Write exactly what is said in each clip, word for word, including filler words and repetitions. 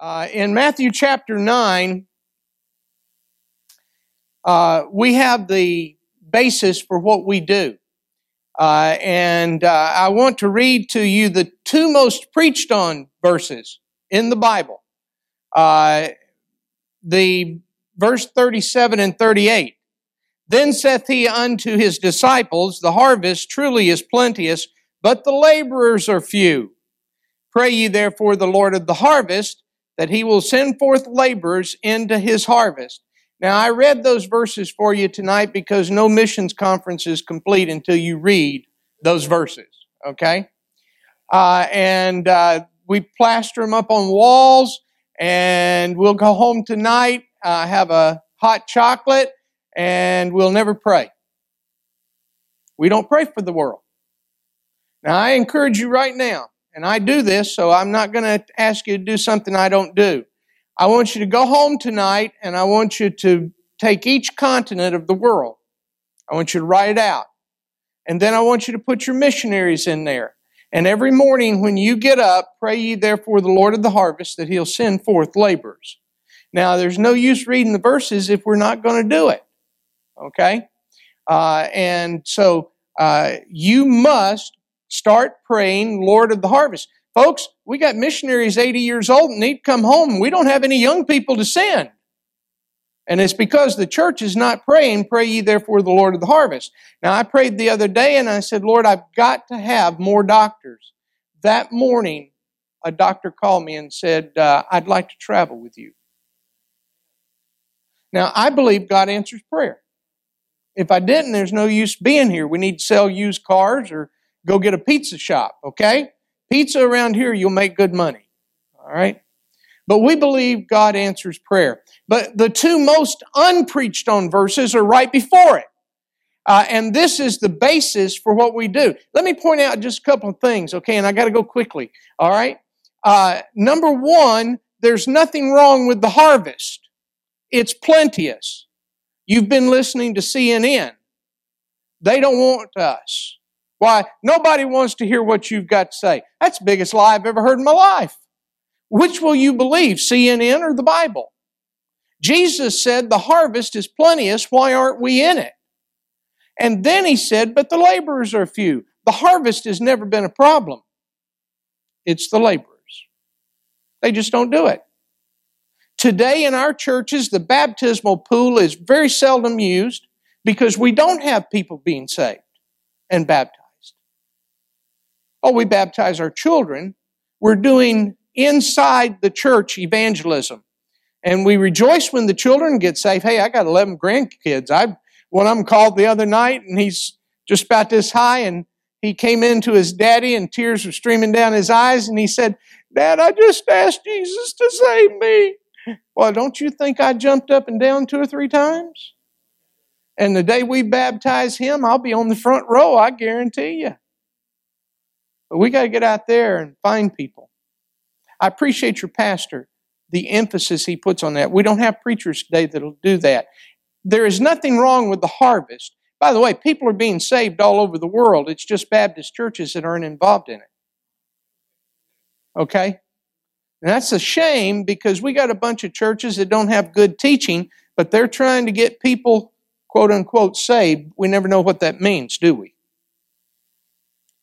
Uh, in Matthew chapter nine, uh, we have the basis for what we do. Uh, and uh, I want to read to you the two most preached on verses in the Bible. Uh, the verse thirty-seven and thirty-eight. Then saith he unto his disciples, the harvest truly is plenteous, but the laborers are few. Pray ye therefore the Lord of the harvest, that he will send forth laborers into his harvest. Now, I read those verses for you tonight because no missions conference is complete until you read those verses, okay? Uh, and uh, we plaster them up on walls, and we'll go home tonight, uh, have a hot chocolate, and we'll never pray. We don't pray for the world. Now, I encourage you right now, and I do this, so I'm not going to ask you to do something I don't do. I want you to go home tonight, and I want you to take each continent of the world. I want you to write it out. And then I want you to put your missionaries in there. And every morning when you get up, pray ye therefore the Lord of the harvest, that he'll send forth laborers. Now, there's no use reading the verses if we're not going to do it. Okay? Uh, and so uh, you must start praying, Lord of the harvest. Folks, we got missionaries eighty years old and need to come home, and we don't have any young people to send. And it's because the church is not praying, pray ye therefore the Lord of the harvest. Now, I prayed the other day and I said, Lord, I've got to have more doctors. That morning, a doctor called me and said, uh, I'd like to travel with you. Now, I believe God answers prayer. If I didn't, there's no use being here. We need to sell used cars or go get a pizza shop, okay? Pizza around here, you'll make good money, all right? But we believe God answers prayer. But the two most unpreached on verses are right before it. Uh, and this is the basis for what we do. Let me point out just a couple of things, okay? And I got to go quickly, all right? Uh, number one, there's nothing wrong with the harvest. It's plenteous. You've been listening to C N N. They don't want us. Why? Nobody wants to hear what you've got to say. That's the biggest lie I've ever heard in my life. Which will you believe, C N N or the Bible? Jesus said the harvest is plenteous. Why aren't we in it? And then he said, but the laborers are few. The harvest has never been a problem. It's the laborers. They just don't do it. Today in our churches, the baptismal pool is very seldom used because we don't have people being saved and baptized. Oh, we baptize our children. We're doing inside the church evangelism. And we rejoice when the children get saved. Hey, I got eleven grandkids. I, one of them called the other night, and he's just about this high, and he came in to his daddy, and tears were streaming down his eyes, and he said, Dad, I just asked Jesus to save me. Well, don't you think I jumped up and down two or three times? And the day we baptize him, I'll be on the front row, I guarantee you. But we got to get out there and find people. I appreciate your pastor, the emphasis he puts on that. We don't have preachers today that'll do that. There is nothing wrong with the harvest. By the way, people are being saved all over the world. It's just Baptist churches that aren't involved in it. Okay? And that's a shame because we got a bunch of churches that don't have good teaching, but they're trying to get people, quote unquote, saved. We never know what that means, do we?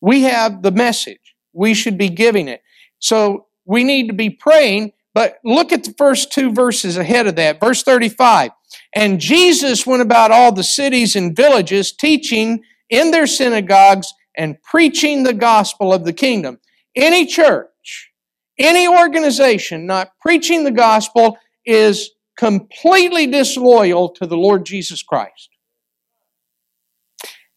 We have the message. We should be giving it. So we need to be praying, but look at the first two verses ahead of that. Verse thirty-five, and Jesus went about all the cities and villages, teaching in their synagogues and preaching the gospel of the kingdom. Any church, any organization not preaching the gospel is completely disloyal to the Lord Jesus Christ.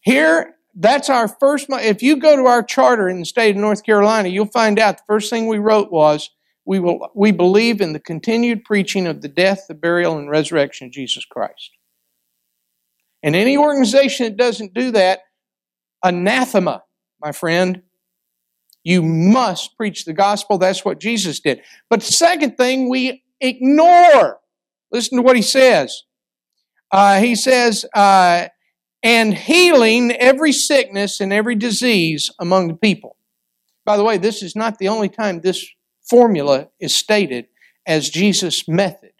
Here, that's our first, if you go to our charter in the state of North Carolina, you'll find out the first thing we wrote was, we will, we believe in the continued preaching of the death, the burial, and resurrection of Jesus Christ. And any organization that doesn't do that, anathema, my friend. You must preach the gospel. That's what Jesus did. But the second thing we ignore, listen to what he says. Uh, he says, uh, and healing every sickness and every disease among the people. By the way, this is not the only time this formula is stated. as Jesus' method.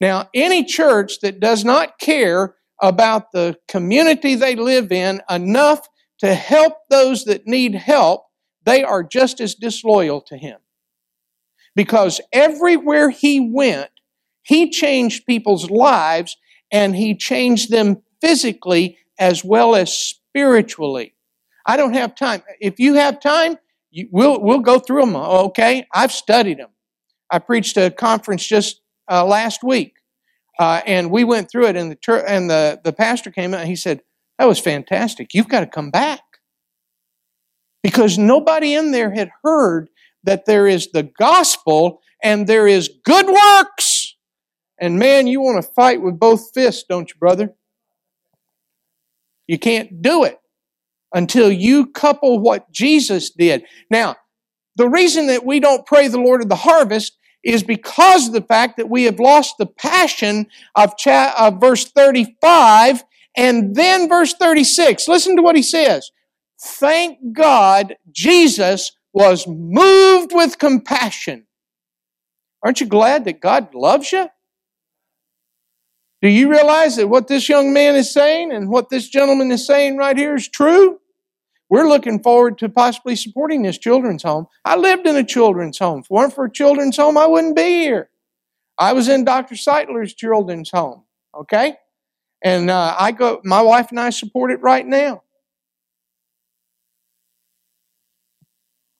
Now, any church that does not care about the community they live in enough to help those that need help, they are just as disloyal to him. Because everywhere he went, he changed people's lives, and he changed them physically as well as spiritually. I don't have time. If you have time, you, we'll, we'll go through them, okay? I've studied them. I preached a conference just uh, last week, uh, and we went through it, and the tur- and the, the pastor came out, and he said, "That was fantastic. You've got to come back." Because nobody in there had heard that there is the gospel and there is good works. And man, you want to fight with both fists, don't you, brother? You can't do it until you couple what Jesus did. Now, the reason that we don't pray the Lord of the harvest is because of the fact that we have lost the passion of, cha- of verse thirty-five and then verse thirty-six. Listen to what he says. Thank God Jesus was moved with compassion. Aren't you glad that God loves you? Do you realize that what this young man is saying and what this gentleman is saying right here is true? We're looking forward to possibly supporting this children's home. I lived in a children's home. If it weren't for a children's home, I wouldn't be here. I was in Doctor Seitler's children's home, okay? And uh, I go. My wife and I support it right now.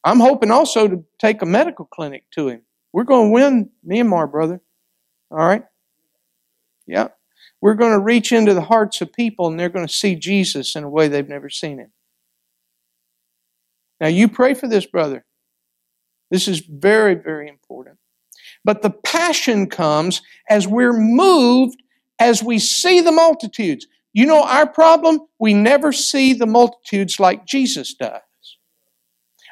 I'm hoping also to take a medical clinic to him. We're going to win Myanmar, brother. All right? Yeah. We're going to reach into the hearts of people, and they're going to see Jesus in a way they've never seen him. Now, you pray for this, brother. This is very, very important. But the passion comes as we're moved, as we see the multitudes. You know our problem? We never see the multitudes like Jesus does.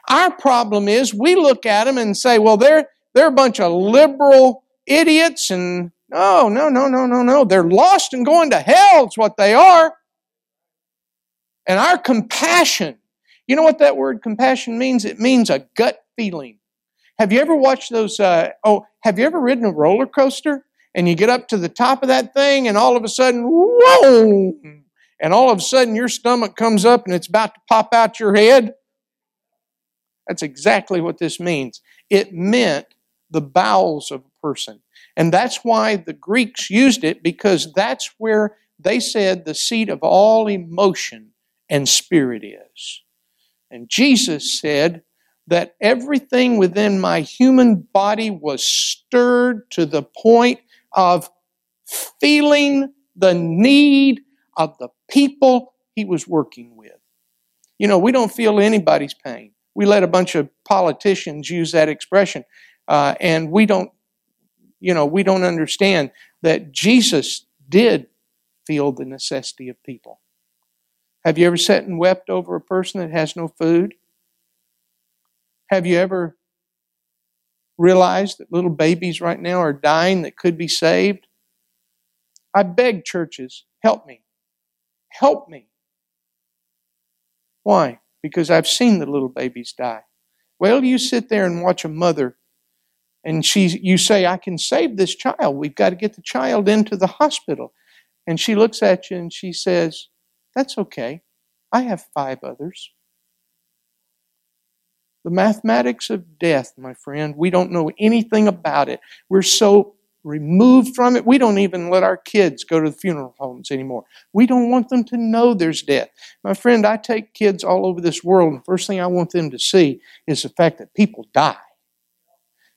Our problem is we look at them and say, well, they're, they're a bunch of liberal idiots, and no, no, no, no, no, no. They're lost and going to hell is what they are. And our compassion, you know what that word compassion means? It means a gut feeling. Have you ever watched those, uh, oh, have you ever ridden a roller coaster and you get up to the top of that thing and all of a sudden, whoa, and all of a sudden your stomach comes up and it's about to pop out your head? That's exactly what this means. It meant the bowels of a person. And that's why the Greeks used it, because that's where they said the seat of all emotion and spirit is. And Jesus said that everything within my human body was stirred to the point of feeling the need of the people he was working with. You know, we don't feel anybody's pain. We let a bunch of politicians use that expression, uh, and we don't, you know, we don't understand that Jesus did feel the necessity of people. Have you ever sat and wept over a person that has no food? Have you ever realized that little babies right now are dying that could be saved? I beg churches, help me. Help me. Why? Because I've seen the little babies die. Well, you sit there and watch a mother, and she, you say, I can save this child. We've got to get the child into the hospital. And she looks at you and she says, that's okay. I have five others. The mathematics of death, my friend, we don't know anything about it. We're so removed from it. We don't even let our kids go to the funeral homes anymore. We don't want them to know there's death. My friend, I take kids all over this world, and the first thing I want them to see is the fact that people die.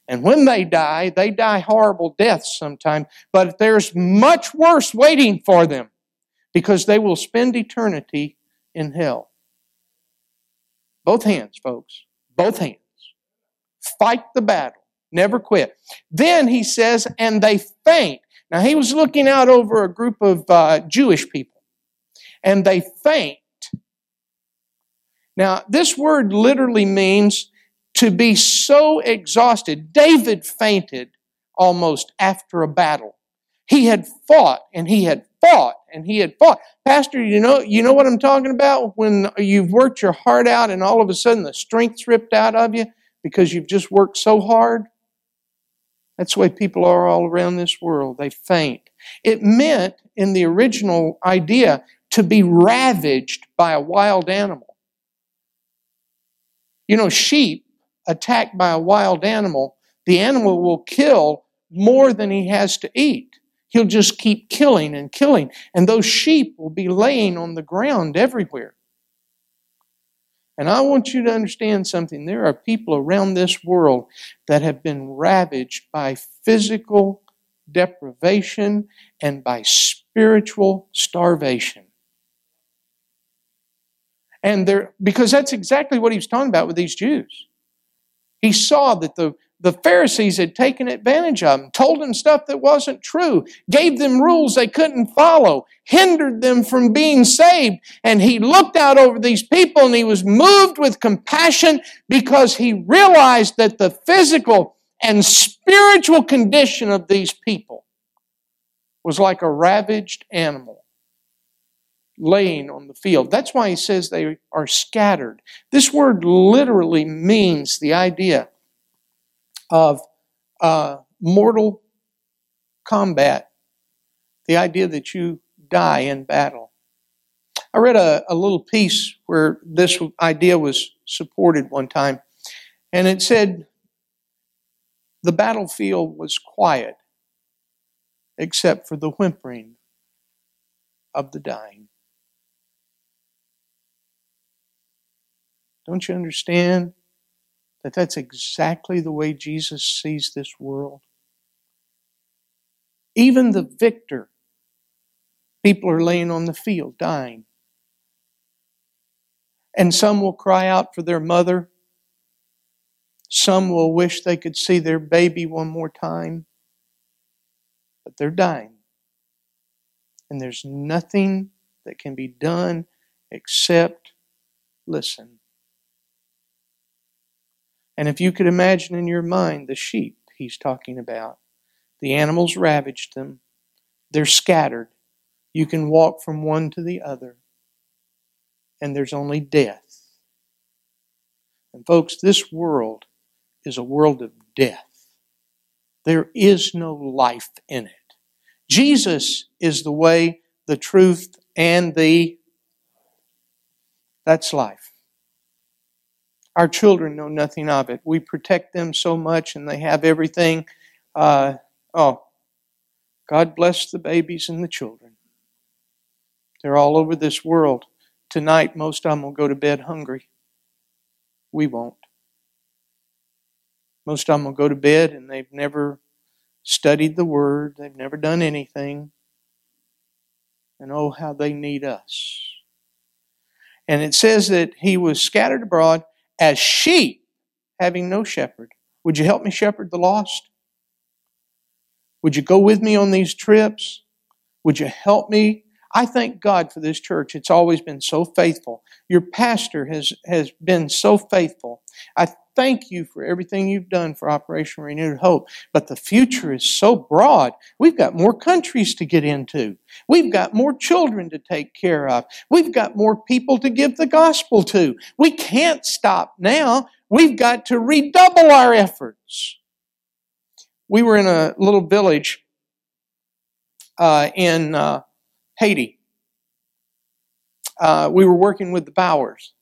And when they die, they die horrible deaths sometimes, but there's much worse waiting for them because they will spend eternity in hell. Both hands, folks. Both hands. Fight the battle. Never quit. Then he says, and they faint. Now he was looking out over a group of uh, Jewish people. And they faint. Now this word literally means to be so exhausted. David fainted almost after a battle. He had fought and he had fought and he had fought. Pastor, you know, you know what I'm talking about? When you've worked your heart out and all of a sudden the strength's ripped out of you because you've just worked so hard. That's the way people are all around this world. They faint. It meant, in the original idea, to be ravaged by a wild animal. You know, sheep attacked by a wild animal, the animal will kill more than he has to eat. He'll just keep killing and killing. And those sheep will be laying on the ground everywhere. And I want you to understand something. There are people around this world that have been ravaged by physical deprivation and by spiritual starvation. And there, because that's exactly what he was talking about with these Jews. He saw that the, the Pharisees had taken advantage of them, told them stuff that wasn't true, gave them rules they couldn't follow, hindered them from being saved. And he looked out over these people and he was moved with compassion because he realized that the physical and spiritual condition of these people was like a ravaged animal laying on the field. That's why he says they are scattered. This word literally means the idea of uh, mortal combat, the idea that you die in battle. I read a, a little piece where this idea was supported one time, and it said, the battlefield was quiet except for the whimpering of the dying. Don't you understand that that's exactly the way Jesus sees this world? Even the victor, people are laying on the field, dying. And some will cry out for their mother. Some will wish they could see their baby one more time. But they're dying. And there's nothing that can be done except listen. And if you could imagine in your mind the sheep he's talking about, the animals ravaged them, they're scattered. You can walk from one to the other, and there's only death. And folks, this world is a world of death. There is no life in it. Jesus is the way, the truth, and the... That's life. Our children know nothing of it. We protect them so much and they have everything. Uh, oh, God bless the babies and the children. They're all over this world. Tonight, most of them will go to bed hungry. We won't. Most of them will go to bed and they've never studied the Word. They've never done anything. And oh, how they need us. And it says that he was scattered abroad as sheep, having no shepherd. Would you help me shepherd the lost? Would you go with me on these trips? Would you help me? I thank God for this church. It's always been so faithful. Your pastor has, has been so faithful. I thank you for everything you've done for Operation Renewed Hope. But the future is so broad. We've got more countries to get into. We've got more children to take care of. We've got more people to give the gospel to. We can't stop now. We've got to redouble our efforts. We were in a little village uh, in uh, Haiti. Uh, we were working with the Bowers.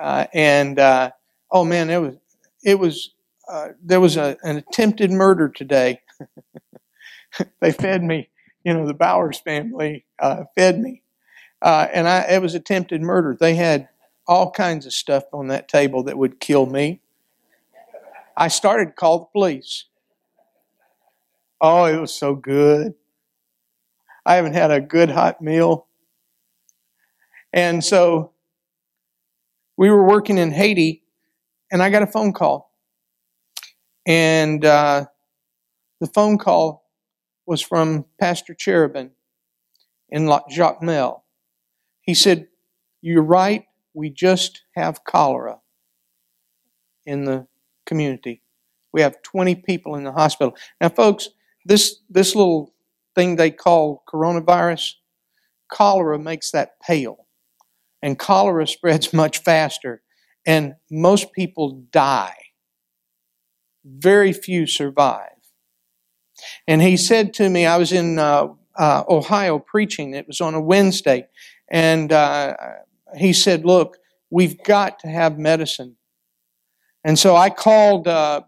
Uh, and... Uh, Oh man, it was, it was, uh, there was a, an attempted murder today. They fed me, you know, the Bowers family uh, fed me, uh, and I, it was attempted murder. They had all kinds of stuff on that table that would kill me. I started to call the police. Oh, it was so good. I haven't had a good hot meal, and so we were working in Haiti. And I got a phone call. And uh, the phone call was from Pastor Cherubin in Jacmel. He said, "You're right, we just have cholera in the community. We have twenty people in the hospital." Now, folks, this, this little thing they call coronavirus, cholera makes that pale. And cholera spreads much faster. And most people die. Very few survive. And he said to me, I was in uh, uh, Ohio preaching. It was on a Wednesday. And uh, he said, look, we've got to have medicine. And so I called uh,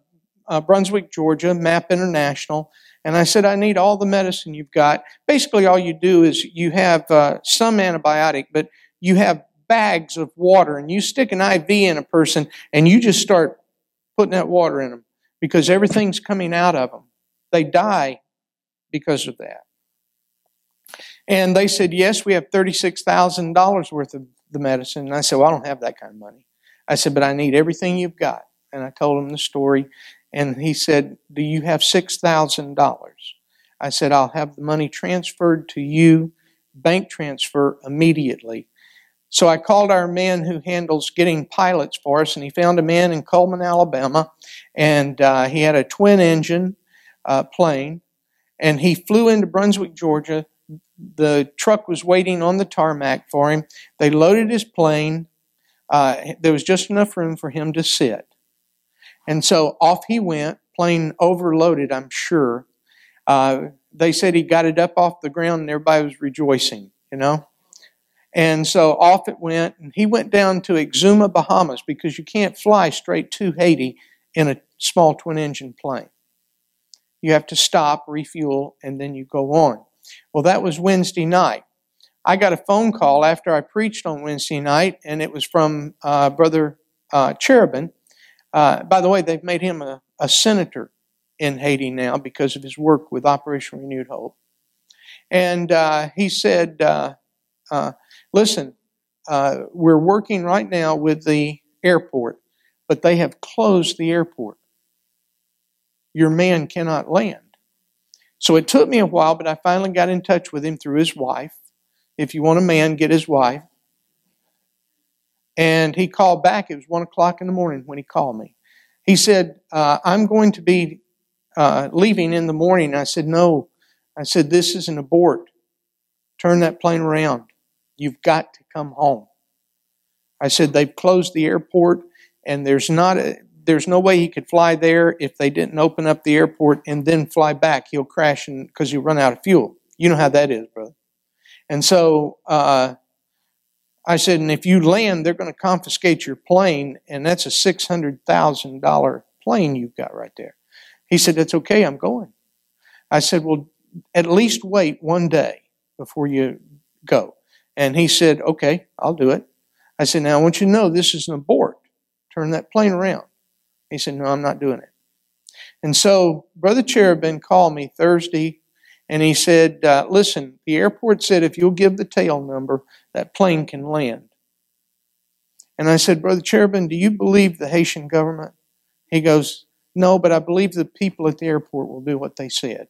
uh, Brunswick, Georgia, MAP International, and I said, I need all the medicine you've got. Basically, all you do is you have uh, some antibiotic, but you have bags of water, and you stick an I V in a person, and you just start putting that water in them because everything's coming out of them. They die because of that. And they said, yes, we have thirty-six thousand dollars worth of the medicine. And I said, well, I don't have that kind of money. I said, but I need everything you've got. And I told him the story. And he said, do you have six thousand dollars? I said, I'll have the money transferred to you, bank transfer immediately. So I called our man who handles getting pilots for us, and he found a man in Coleman, Alabama, and uh, he had a twin-engine uh, plane, and he flew into Brunswick, Georgia. The truck was waiting on the tarmac for him. They loaded his plane. Uh, there was just enough room for him to sit. And so off he went, plane overloaded, I'm sure. Uh, they said he got it up off the ground and everybody was rejoicing, you know. And so off it went, and he went down to Exuma, Bahamas, because you can't fly straight to Haiti in a small twin-engine plane. You have to stop, refuel, and then you go on. Well, that was Wednesday night. I got a phone call after I preached on Wednesday night, and it was from uh, Brother uh, Cherubin. Uh, by the way, they've made him a, a senator in Haiti now because of his work with Operation Renewed Hope. And uh, he said, uh, uh, listen, uh, we're working right now with the airport, but they have closed the airport. Your man cannot land. So it took me a while, but I finally got in touch with him through his wife. If you want a man, get his wife. And he called back. It was one o'clock in the morning when he called me. He said, uh, I'm going to be uh, leaving in the morning. I said, no. I said, this is an abort. Turn that plane around. You've got to come home. I said, they've closed the airport, and there's not a, there's no way he could fly there if they didn't open up the airport and then fly back. He'll crash because he'll run out of fuel. You know how that is, brother. And so uh, I said, and if you land, they're going to confiscate your plane, and that's a six hundred thousand dollars plane you've got right there. He said, that's okay, I'm going. I said, well, at least wait one day before you go. And he said, okay, I'll do it. I said, now I want you to know this is an abort. Turn that plane around. He said, no, I'm not doing it. And so Brother Cherubin called me Thursday, and he said, uh, listen, the airport said if you'll give the tail number, that plane can land. And I said, Brother Cherubin, do you believe the Haitian government? He goes, no, but I believe the people at the airport will do what they said.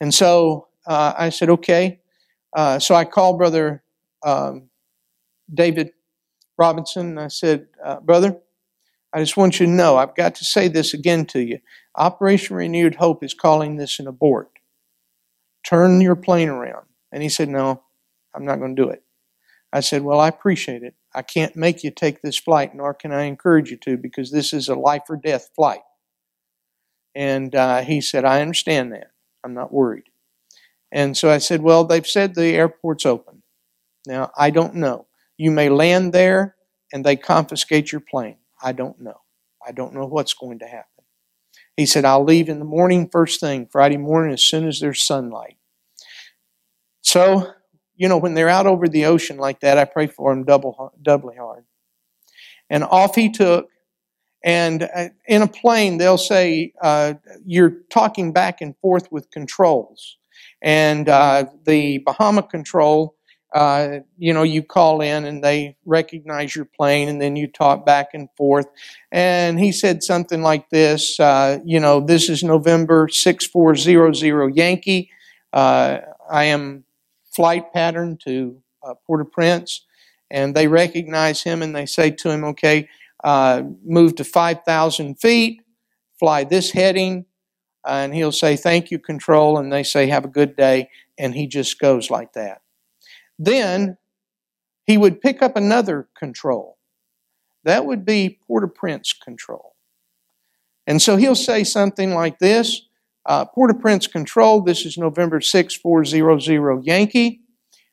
And so uh, I said, okay. Uh, so I called Brother um, David Robinson, and I said, uh, Brother, I just want you to know, I've got to say this again to you. Operation Renewed Hope is calling this an abort. Turn your plane around. And he said, no, I'm not going to do it. I said, well, I appreciate it. I can't make you take this flight, nor can I encourage you to, because this is a life or death flight. And uh, he said, I understand that. I'm not worried. And so I said, well, they've said the airport's open. Now, I don't know. You may land there and they confiscate your plane. I don't know. I don't know what's going to happen. He said, I'll leave in the morning, first thing, Friday morning, as soon as there's sunlight. So, you know, when they're out over the ocean like that, I pray for him double, doubly hard. And off he took. And in a plane, they'll say, uh, you're talking back and forth with controls. And uh, the Bahama control, Uh, you know, you call in and they recognize your plane, and then you talk back and forth. And he said something like this, uh, you know, this is November six four zero zero Yankee. Uh, I am flight pattern to uh, Port-au-Prince. And they recognize him and they say to him, okay, uh, move to five thousand feet, fly this heading. Uh, and he'll say, thank you, control. And they say, have a good day. And he just goes like that. Then he would pick up another control. That would be Port-au-Prince control. And so he'll say something like this, Uh, Port-au-Prince Control, this is November six four zero zero Yankee.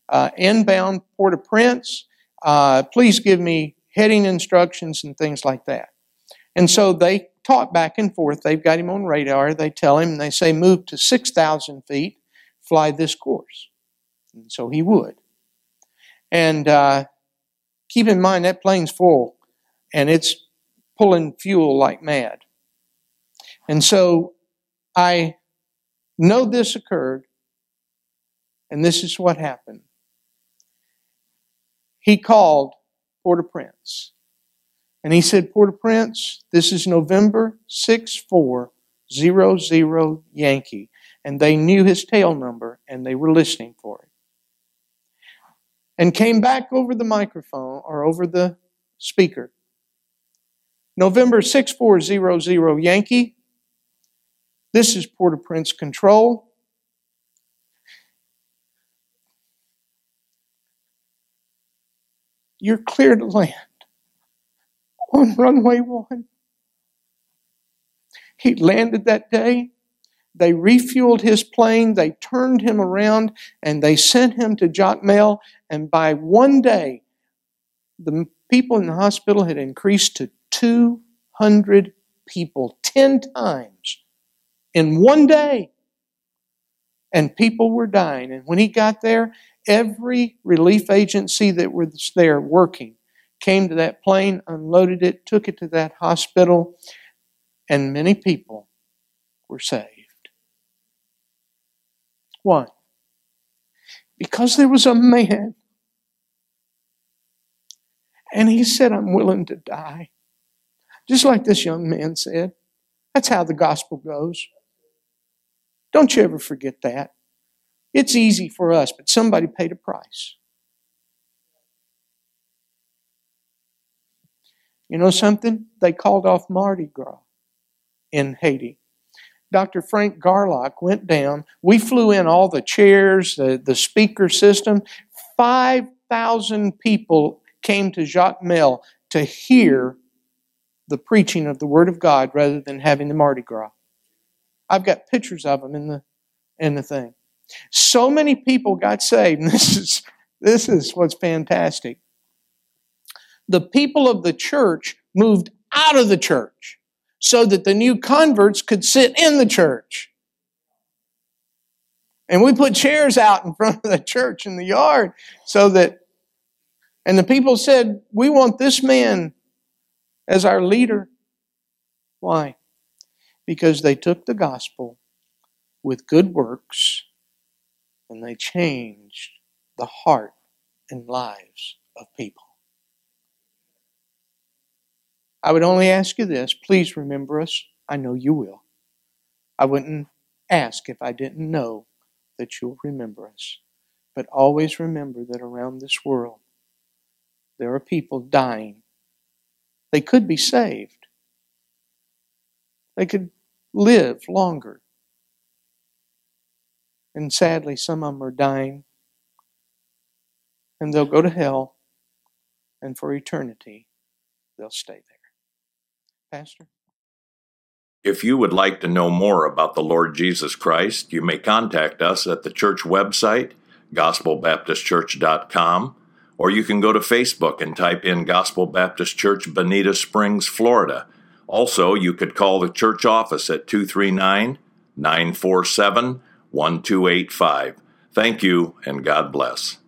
Uh, inbound Port-au-Prince, uh, please give me heading instructions and things like that. And so they talk back and forth. They've got him on radar. They tell him, and they say, move to six thousand feet, fly this course. And so he would. And uh, keep in mind, that plane's full, and it's pulling fuel like mad. And so I know this occurred, and this is what happened. He called Port-au-Prince, and he said, Port-au-Prince, this is November six four zero zero Yankee. And they knew his tail number, and they were listening for it. And came back over the microphone, or over the speaker. November six four zero zero Yankee. This is Port-au-Prince Control. You're clear to land on runway one. He landed that day. They refueled his plane. They turned him around, and they sent him to Jacmel. And by one day, the people in the hospital had increased to two hundred people, ten times in one day. And people were dying. And when he got there, every relief agency that was there working came to that plane, unloaded it, took it to that hospital, and many people were saved. Why? Because there was a man, and he said, I'm willing to die. Just like this young man said. That's how the gospel goes. Don't you ever forget that. It's easy for us, but somebody paid a price. You know something? They called off Mardi Gras in Haiti. Doctor Frank Garlock went down. We flew in all the chairs, the, the speaker system. five thousand people came to Jacmel to hear the preaching of the Word of God rather than having the Mardi Gras. I've got pictures of them in the, in the thing. So many people got saved, and this is, this is what's fantastic. The people of the church moved out of the church so that the new converts could sit in the church. And we put chairs out in front of the church in the yard so that, and the people said, we want this man as our leader. Why? Because they took the gospel with good works and they changed the heart and lives of people. I would only ask you this. Please remember us. I know you will. I wouldn't ask if I didn't know that you'll remember us. But always remember that around this world, there are people dying. They could be saved. They could live longer. And sadly, some of them are dying. And they'll go to hell. And for eternity, they'll stay there. Pastor? If you would like to know more about the Lord Jesus Christ, you may contact us at the church website, gospel baptist church dot com, or you can go to Facebook and type in Gospel Baptist Church, Bonita Springs, Florida. Also, you could call the church office at two three nine, nine four seven, one two eight five. Thank you, and God bless.